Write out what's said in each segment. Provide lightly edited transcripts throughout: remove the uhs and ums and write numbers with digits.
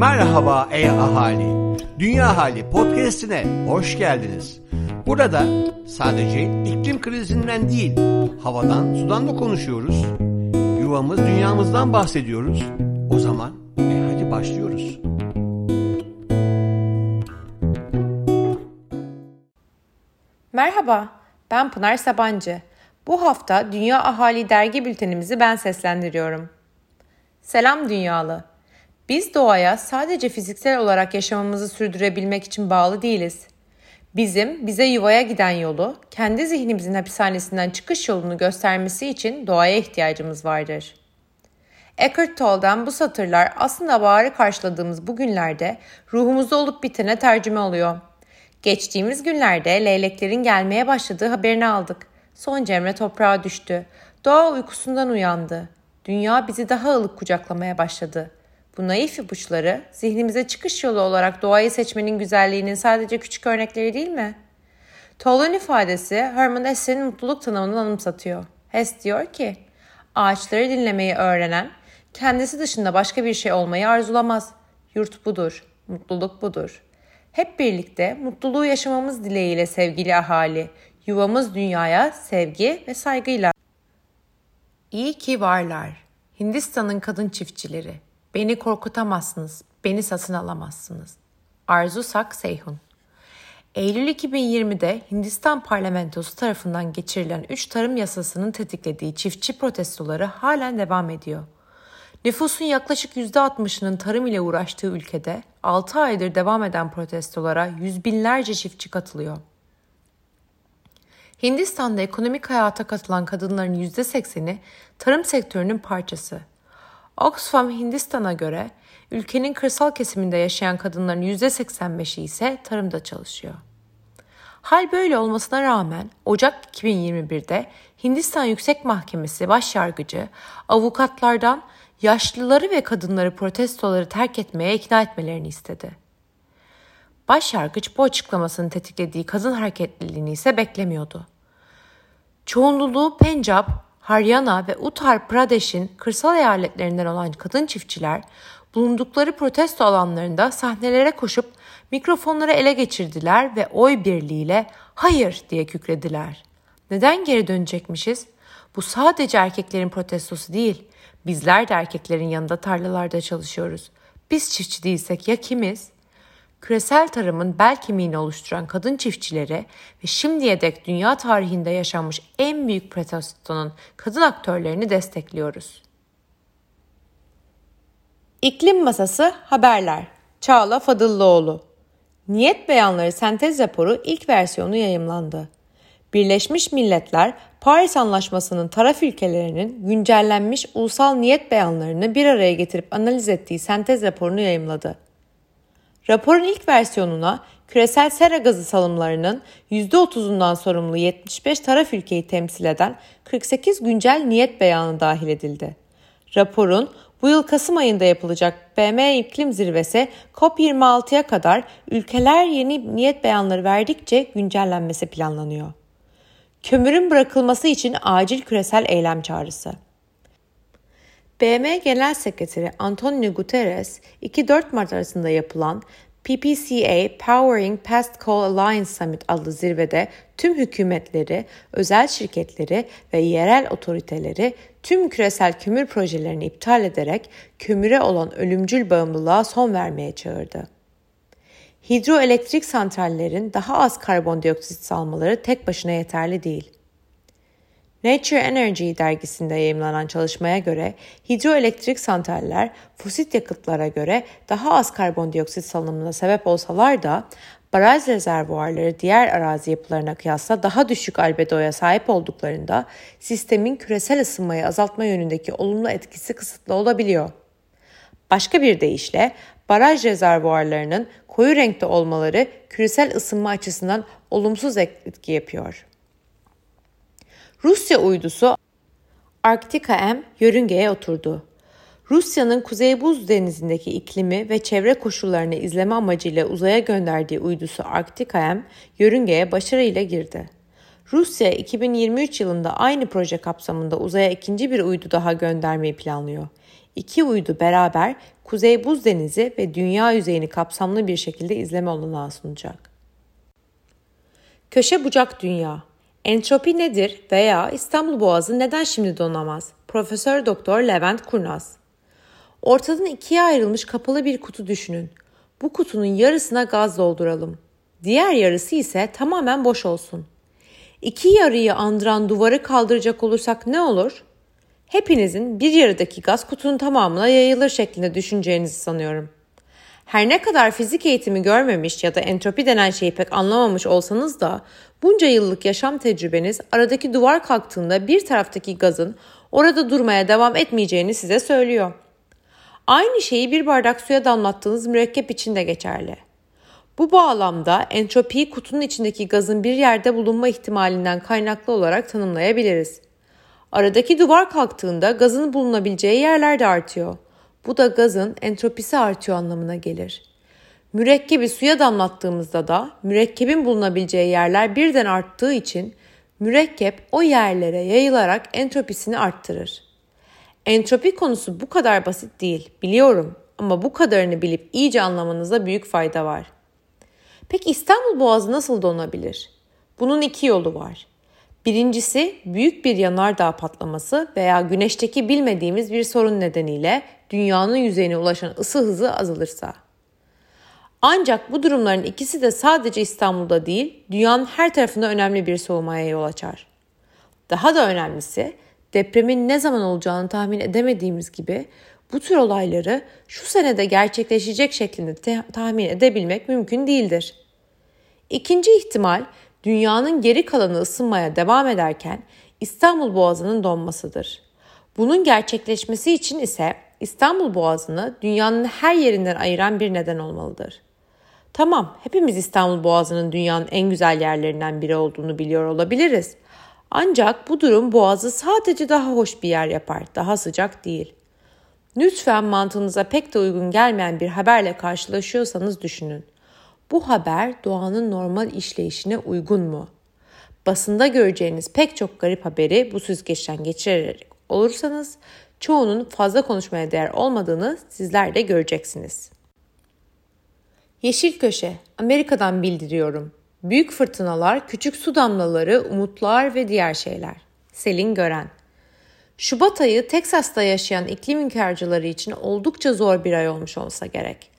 Merhaba ey ahali, Dünya Hali podcastine hoş geldiniz. Burada sadece iklim krizinden değil, havadan sudan da konuşuyoruz. Yuvamız dünyamızdan bahsediyoruz. O zaman hadi başlıyoruz. Merhaba, ben Pınar Sabancı. Bu hafta Dünya Ahali dergi bültenimizi ben seslendiriyorum. Selam dünyalı. Biz doğaya sadece fiziksel olarak yaşamamızı sürdürebilmek için bağlı değiliz. Bizim bize yuvaya giden yolu, kendi zihnimizin hapishanesinden çıkış yolunu göstermesi için doğaya ihtiyacımız vardır. Eckhart Tolle'dan bu satırlar aslında baharı karşıladığımız bu günlerde ruhumuzda olup bitene tercüme oluyor. Geçtiğimiz günlerde leyleklerin gelmeye başladığı haberini aldık. Son Cemre toprağa düştü. Doğa uykusundan uyandı. Dünya bizi daha ılık kucaklamaya başladı. Bu naif ipuçları zihnimize çıkış yolu olarak doğayı seçmenin güzelliğinin sadece küçük örnekleri değil mi? Tolle'nin ifadesi Herman Hesse'nin mutluluk tanımını anımsatıyor. Hesse diyor ki, ağaçları dinlemeyi öğrenen, kendisi dışında başka bir şey olmayı arzulamaz. Yurt budur, mutluluk budur. Hep birlikte mutluluğu yaşamamız dileğiyle sevgili ahali, yuvamız dünyaya sevgi ve saygıyla. İyi ki varlar. Hindistan'ın kadın çiftçileri. Beni korkutamazsınız, beni satın alamazsınız. Arzu Sak Seyhun. Eylül 2020'de Hindistan parlamentosu tarafından geçirilen 3 tarım yasasının tetiklediği çiftçi protestoları halen devam ediyor. Nüfusun yaklaşık %60'ının tarım ile uğraştığı ülkede 6 aydır devam eden protestolara yüz binlerce çiftçi katılıyor. Hindistan'da ekonomik hayata katılan kadınların %80'i tarım sektörünün parçası. Oxfam Hindistan'a göre ülkenin kırsal kesiminde yaşayan kadınların %85'i ise tarımda çalışıyor. Hal böyle olmasına rağmen Ocak 2021'de Hindistan Yüksek Mahkemesi Başyargıcı avukatlardan yaşlıları ve kadınları protestoları terk etmeye ikna etmelerini istedi. Başyargıç bu açıklamasının tetiklediği kadın hareketliliğini ise beklemiyordu. Çoğunluğu Pencap, Haryana ve Uttar Pradesh'in kırsal eyaletlerinden olan kadın çiftçiler bulundukları protesto alanlarında sahnelere koşup mikrofonları ele geçirdiler ve oy birliğiyle "Hayır!" diye kükrediler. Neden geri dönecekmişiz? Bu sadece erkeklerin protestosu değil. Bizler de erkeklerin yanında tarlalarda çalışıyoruz. Biz çiftçi değilsek ya kimiz? Küresel tarımın bel kemiğini oluşturan kadın çiftçilere ve şimdiye dek dünya tarihinde yaşanmış en büyük protestonun kadın aktörlerini destekliyoruz. İklim Masası Haberler. Çağla Fadıllıoğlu. Niyet Beyanları Sentez Raporu ilk versiyonu yayımlandı. Birleşmiş Milletler, Paris Anlaşması'nın taraf ülkelerinin güncellenmiş ulusal niyet beyanlarını bir araya getirip analiz ettiği sentez raporunu yayımladı. Raporun ilk versiyonuna küresel sera gazı salımlarının %30'undan sorumlu 75 taraf ülkeyi temsil eden 48 güncel niyet beyanı dahil edildi. Raporun bu yıl Kasım ayında yapılacak BM İklim Zirvesi COP26'ya kadar ülkeler yeni niyet beyanları verdikçe güncellenmesi planlanıyor. Kömürün bırakılması için acil küresel eylem çağrısı. BM Genel Sekreteri Antonio Guterres, 2-4 Mart arasında yapılan PPCA Powering Past Coal Alliance Summit adlı zirvede tüm hükümetleri, özel şirketleri ve yerel otoriteleri tüm küresel kömür projelerini iptal ederek kömüre olan ölümcül bağımlılığa son vermeye çağırdı. Hidroelektrik santrallerin daha az karbondioksit salmaları tek başına yeterli değil. Nature Energy dergisinde yayımlanan çalışmaya göre hidroelektrik santraller fosil yakıtlara göre daha az karbondioksit salınımına sebep olsalar da baraj rezervuarları diğer arazi yapılarına kıyasla daha düşük albedoya sahip olduklarında sistemin küresel ısınmayı azaltma yönündeki olumlu etkisi kısıtlı olabiliyor. Başka bir deyişle baraj rezervuarlarının koyu renkte olmaları küresel ısınma açısından olumsuz etki yapıyor. Rusya uydusu Arktika M yörüngeye oturdu. Rusya'nın Kuzey Buz Denizi'ndeki iklimi ve çevre koşullarını izleme amacıyla uzaya gönderdiği uydusu Arktika M yörüngeye başarıyla girdi. Rusya 2023 yılında aynı proje kapsamında uzaya ikinci bir uydu daha göndermeyi planlıyor. İki uydu beraber Kuzey Buz Denizi ve dünya yüzeyini kapsamlı bir şekilde izleme olanağı sunacak. Köşe bucak dünya. Entropi nedir veya İstanbul Boğazı neden şimdi donamaz? Profesör Doktor Levent Kurnaz. Ortadan ikiye ayrılmış kapalı bir kutu düşünün. Bu kutunun yarısına gaz dolduralım. Diğer yarısı ise tamamen boş olsun. İki yarıyı andıran duvarı kaldıracak olursak ne olur? Hepinizin bir yarıdaki gaz kutunun tamamına yayılır şeklinde düşüneceğinizi sanıyorum. Her ne kadar fizik eğitimi görmemiş ya da entropi denen şeyi pek anlamamış olsanız da bunca yıllık yaşam tecrübeniz aradaki duvar kalktığında bir taraftaki gazın orada durmaya devam etmeyeceğini size söylüyor. Aynı şeyi bir bardak suya damlattığınız mürekkep için de geçerli. Bu bağlamda entropiyi kutunun içindeki gazın bir yerde bulunma ihtimalinden kaynaklı olarak tanımlayabiliriz. Aradaki duvar kalktığında gazın bulunabileceği yerler de artıyor. Bu da gazın entropisi artıyor anlamına gelir. Mürekkebi suya damlattığımızda da mürekkebin bulunabileceği yerler birden arttığı için mürekkep o yerlere yayılarak entropisini arttırır. Entropi konusu bu kadar basit değil, biliyorum, ama bu kadarını bilip iyice anlamanıza büyük fayda var. Peki İstanbul Boğazı nasıl donabilir? Bunun iki yolu var. Birincisi, büyük bir yanardağ patlaması veya güneşteki bilmediğimiz bir sorun nedeniyle dünyanın yüzeyine ulaşan ısı hızı azalırsa. Ancak bu durumların ikisi de sadece İstanbul'da değil, dünyanın her tarafında önemli bir soğumaya yol açar. Daha da önemlisi, depremin ne zaman olacağını tahmin edemediğimiz gibi bu tür olayları şu senede gerçekleşecek şeklinde tahmin edebilmek mümkün değildir. İkinci ihtimal, dünyanın geri kalanı ısınmaya devam ederken İstanbul Boğazı'nın donmasıdır. Bunun gerçekleşmesi için ise İstanbul Boğazı'nı dünyanın her yerinden ayıran bir neden olmalıdır. Tamam, hepimiz İstanbul Boğazı'nın dünyanın en güzel yerlerinden biri olduğunu biliyor olabiliriz. Ancak bu durum Boğaz'ı sadece daha hoş bir yer yapar, daha sıcak değil. Lütfen mantığınıza pek de uygun gelmeyen bir haberle karşılaşıyorsanız düşünün. Bu haber doğanın normal işleyişine uygun mu? Basında göreceğiniz pek çok garip haberi bu süzgeçten geçirerek olursanız çoğunun fazla konuşmaya değer olmadığını sizler de göreceksiniz. Yeşil Köşe, Amerika'dan bildiriyorum. Büyük fırtınalar, küçük su damlaları, umutlar ve diğer şeyler. Selin Gören. Şubat ayı Teksas'ta yaşayan iklim inkarcıları için oldukça zor bir ay olmuş olsa gerek.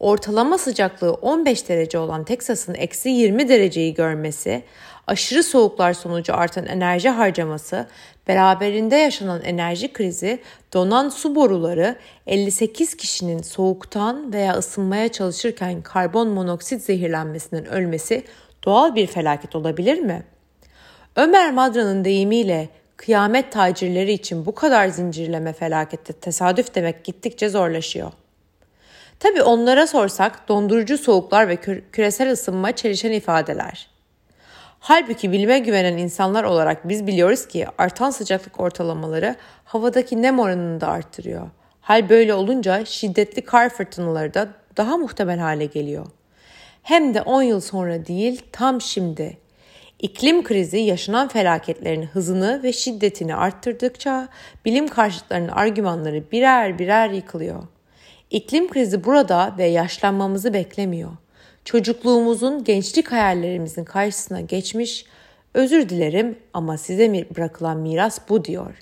Ortalama sıcaklığı 15 derece olan Teksas'ın eksi 20 dereceyi görmesi, aşırı soğuklar sonucu artan enerji harcaması, beraberinde yaşanan enerji krizi, donan su boruları, 58 kişinin soğuktan veya ısınmaya çalışırken karbon monoksit zehirlenmesinden ölmesi doğal bir felaket olabilir mi? Ömer Madra'nın deyimiyle kıyamet tacirleri için bu kadar zincirleme felakette tesadüf demek gittikçe zorlaşıyor. Tabii onlara sorsak dondurucu soğuklar ve küresel ısınma çelişen ifadeler. Halbuki bilime güvenen insanlar olarak biz biliyoruz ki artan sıcaklık ortalamaları havadaki nem oranını da arttırıyor. Hal böyle olunca şiddetli kar fırtınaları da daha muhtemel hale geliyor. Hem de 10 yıl sonra değil, tam şimdi. İklim krizi yaşanan felaketlerin hızını ve şiddetini arttırdıkça bilim karşıtlarının argümanları birer birer yıkılıyor. İklim krizi burada ve yaşlanmamızı beklemiyor. Çocukluğumuzun, gençlik hayallerimizin karşısına geçmiş, özür dilerim ama size bırakılan miras bu diyor.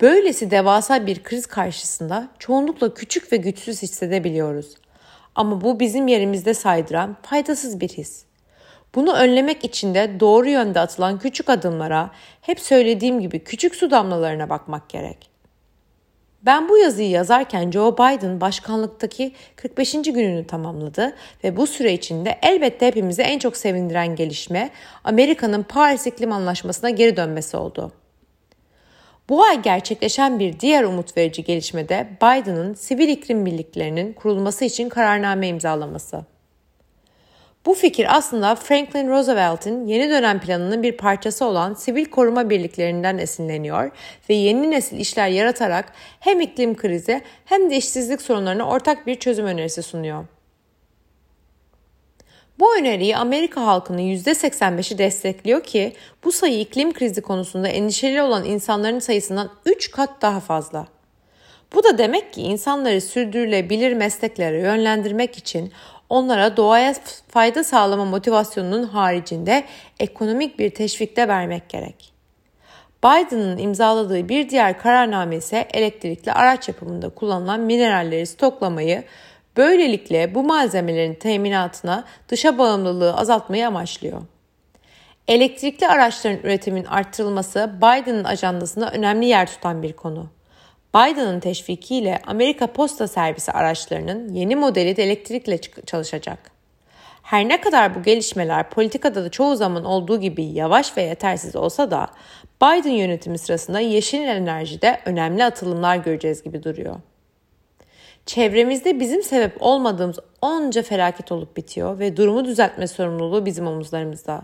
Böylesi devasa bir kriz karşısında çoğunlukla küçük ve güçsüz hissedebiliyoruz. Ama bu bizim yerimizde saydıran faydasız bir his. Bunu önlemek için de doğru yönde atılan küçük adımlara, hep söylediğim gibi küçük su damlalarına bakmak gerek. Ben bu yazıyı yazarken Joe Biden başkanlıktaki 45. gününü tamamladı ve bu süre içinde elbette hepimizi en çok sevindiren gelişme Amerika'nın Paris İklim Anlaşması'na geri dönmesi oldu. Bu ay gerçekleşen bir diğer umut verici gelişme de Biden'ın sivil iklim birliklerinin kurulması için kararname imzalaması. Bu fikir aslında Franklin Roosevelt'in yeni dönem planının bir parçası olan sivil koruma birliklerinden esinleniyor ve yeni nesil işler yaratarak hem iklim krizi hem de işsizlik sorunlarına ortak bir çözüm önerisi sunuyor. Bu öneriyi Amerika halkının %85'i destekliyor ki bu sayı iklim krizi konusunda endişeli olan insanların sayısından 3 kat daha fazla. Bu da demek ki insanları sürdürülebilir mesleklere yönlendirmek için onlara doğaya fayda sağlama motivasyonunun haricinde ekonomik bir teşvik de vermek gerek. Biden'ın imzaladığı bir diğer kararname ise elektrikli araç yapımında kullanılan mineralleri stoklamayı, böylelikle bu malzemelerin teminatına dışa bağımlılığı azaltmayı amaçlıyor. Elektrikli araçların üretiminin arttırılması Biden'ın ajandasında önemli yer tutan bir konu. Biden'ın teşvikiyle Amerika Posta Servisi araçlarının yeni modeli de elektrikle çalışacak. Her ne kadar bu gelişmeler politikada da çoğu zaman olduğu gibi yavaş ve yetersiz olsa da Biden yönetimi sırasında yeşil enerjide önemli atılımlar göreceğiz gibi duruyor. Çevremizde bizim sebep olmadığımız onca felaket olup bitiyor ve durumu düzeltme sorumluluğu bizim omuzlarımızda.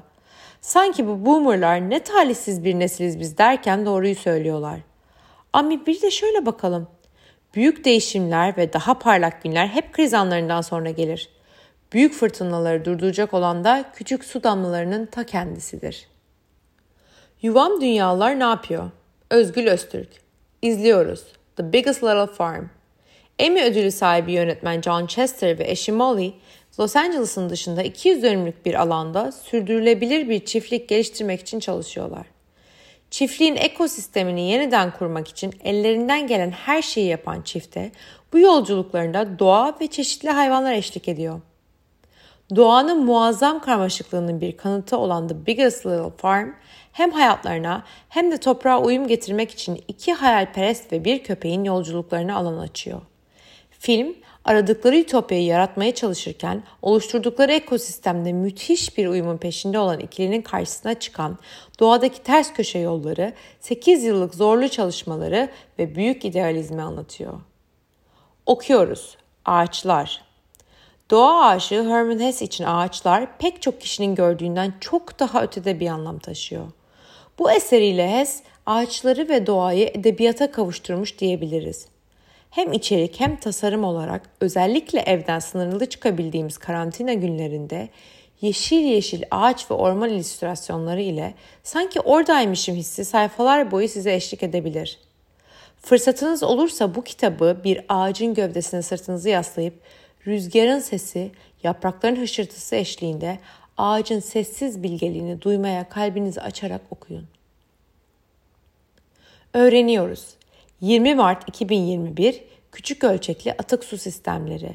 Sanki bu boomerlar ne talihsiz bir nesiliz biz derken doğruyu söylüyorlar. Ama bir de şöyle bakalım. Büyük değişimler ve daha parlak günler hep kriz anlarından sonra gelir. Büyük fırtınaları durduracak olan da küçük su damlalarının ta kendisidir. Yuvam Dünyalar ne yapıyor? Özgül Öztürk. İzliyoruz. The Biggest Little Farm. Emmy ödülü sahibi yönetmen John Chester ve eşi Molly, Los Angeles'ın dışında 200 dönümlük bir alanda sürdürülebilir bir çiftlik geliştirmek için çalışıyorlar. Çiftliğin ekosistemini yeniden kurmak için ellerinden gelen her şeyi yapan çifte bu yolculuklarında doğa ve çeşitli hayvanlar eşlik ediyor. Doğanın muazzam karmaşıklığının bir kanıtı olan The Biggest Little Farm hem hayatlarına hem de toprağa uyum getirmek için iki hayalperest ve bir köpeğin yolculuklarına alan açıyor. Film, aradıkları ütopyayı yaratmaya çalışırken oluşturdukları ekosistemde müthiş bir uyumun peşinde olan ikilinin karşısına çıkan doğadaki ters köşe yolları, 8 yıllık zorlu çalışmaları ve büyük idealizmi anlatıyor. Okuyoruz. Ağaçlar. Doğa aşığı Herman Hesse için ağaçlar pek çok kişinin gördüğünden çok daha ötede bir anlam taşıyor. Bu eseriyle Hesse ağaçları ve doğayı edebiyata kavuşturmuş diyebiliriz. Hem içerik hem tasarım olarak özellikle evden sınırlı çıkabildiğimiz karantina günlerinde yeşil yeşil ağaç ve orman illüstrasyonları ile sanki oradaymışım hissi sayfalar boyu size eşlik edebilir. Fırsatınız olursa bu kitabı bir ağacın gövdesine sırtınızı yaslayıp rüzgarın sesi, yaprakların hışırtısı eşliğinde ağacın sessiz bilgeliğini duymaya kalbinizi açarak okuyun. Öğreniyoruz. 20 Mart 2021 Küçük Ölçekli Atık Su Sistemleri.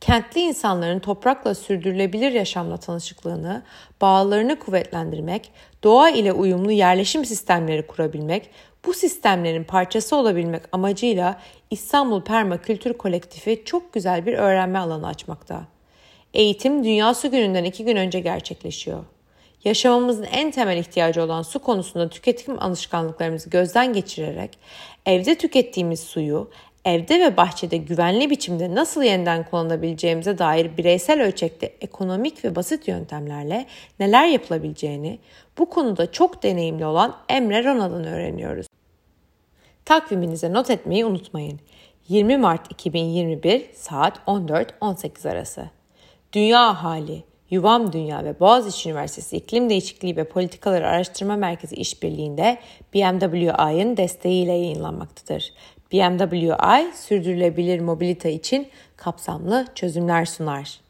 Kentli insanların toprakla sürdürülebilir yaşamla tanışıklığını, bağlarını kuvvetlendirmek, doğa ile uyumlu yerleşim sistemleri kurabilmek, bu sistemlerin parçası olabilmek amacıyla İstanbul Permakültür Kolektifi çok güzel bir öğrenme alanı açmakta. Eğitim Dünya Su Günü'nden 2 gün önce gerçekleşiyor. Yaşamamızın en temel ihtiyacı olan su konusunda tüketim alışkanlıklarımızı gözden geçirerek evde tükettiğimiz suyu evde ve bahçede güvenli biçimde nasıl yeniden kullanabileceğimize dair bireysel ölçekte ekonomik ve basit yöntemlerle neler yapılabileceğini bu konuda çok deneyimli olan Emre Rona'dan öğreniyoruz. Takviminize not etmeyi unutmayın. 20 Mart 2021 saat 14-18 arası. Dünya Ahali, Yuvam Dünya ve Boğaziçi Üniversitesi İklim Değişikliği ve Politikaları Araştırma Merkezi İşbirliği'nde BMW I'ın desteğiyle yayınlanmaktadır. BMW I, sürdürülebilir mobilite için kapsamlı çözümler sunar.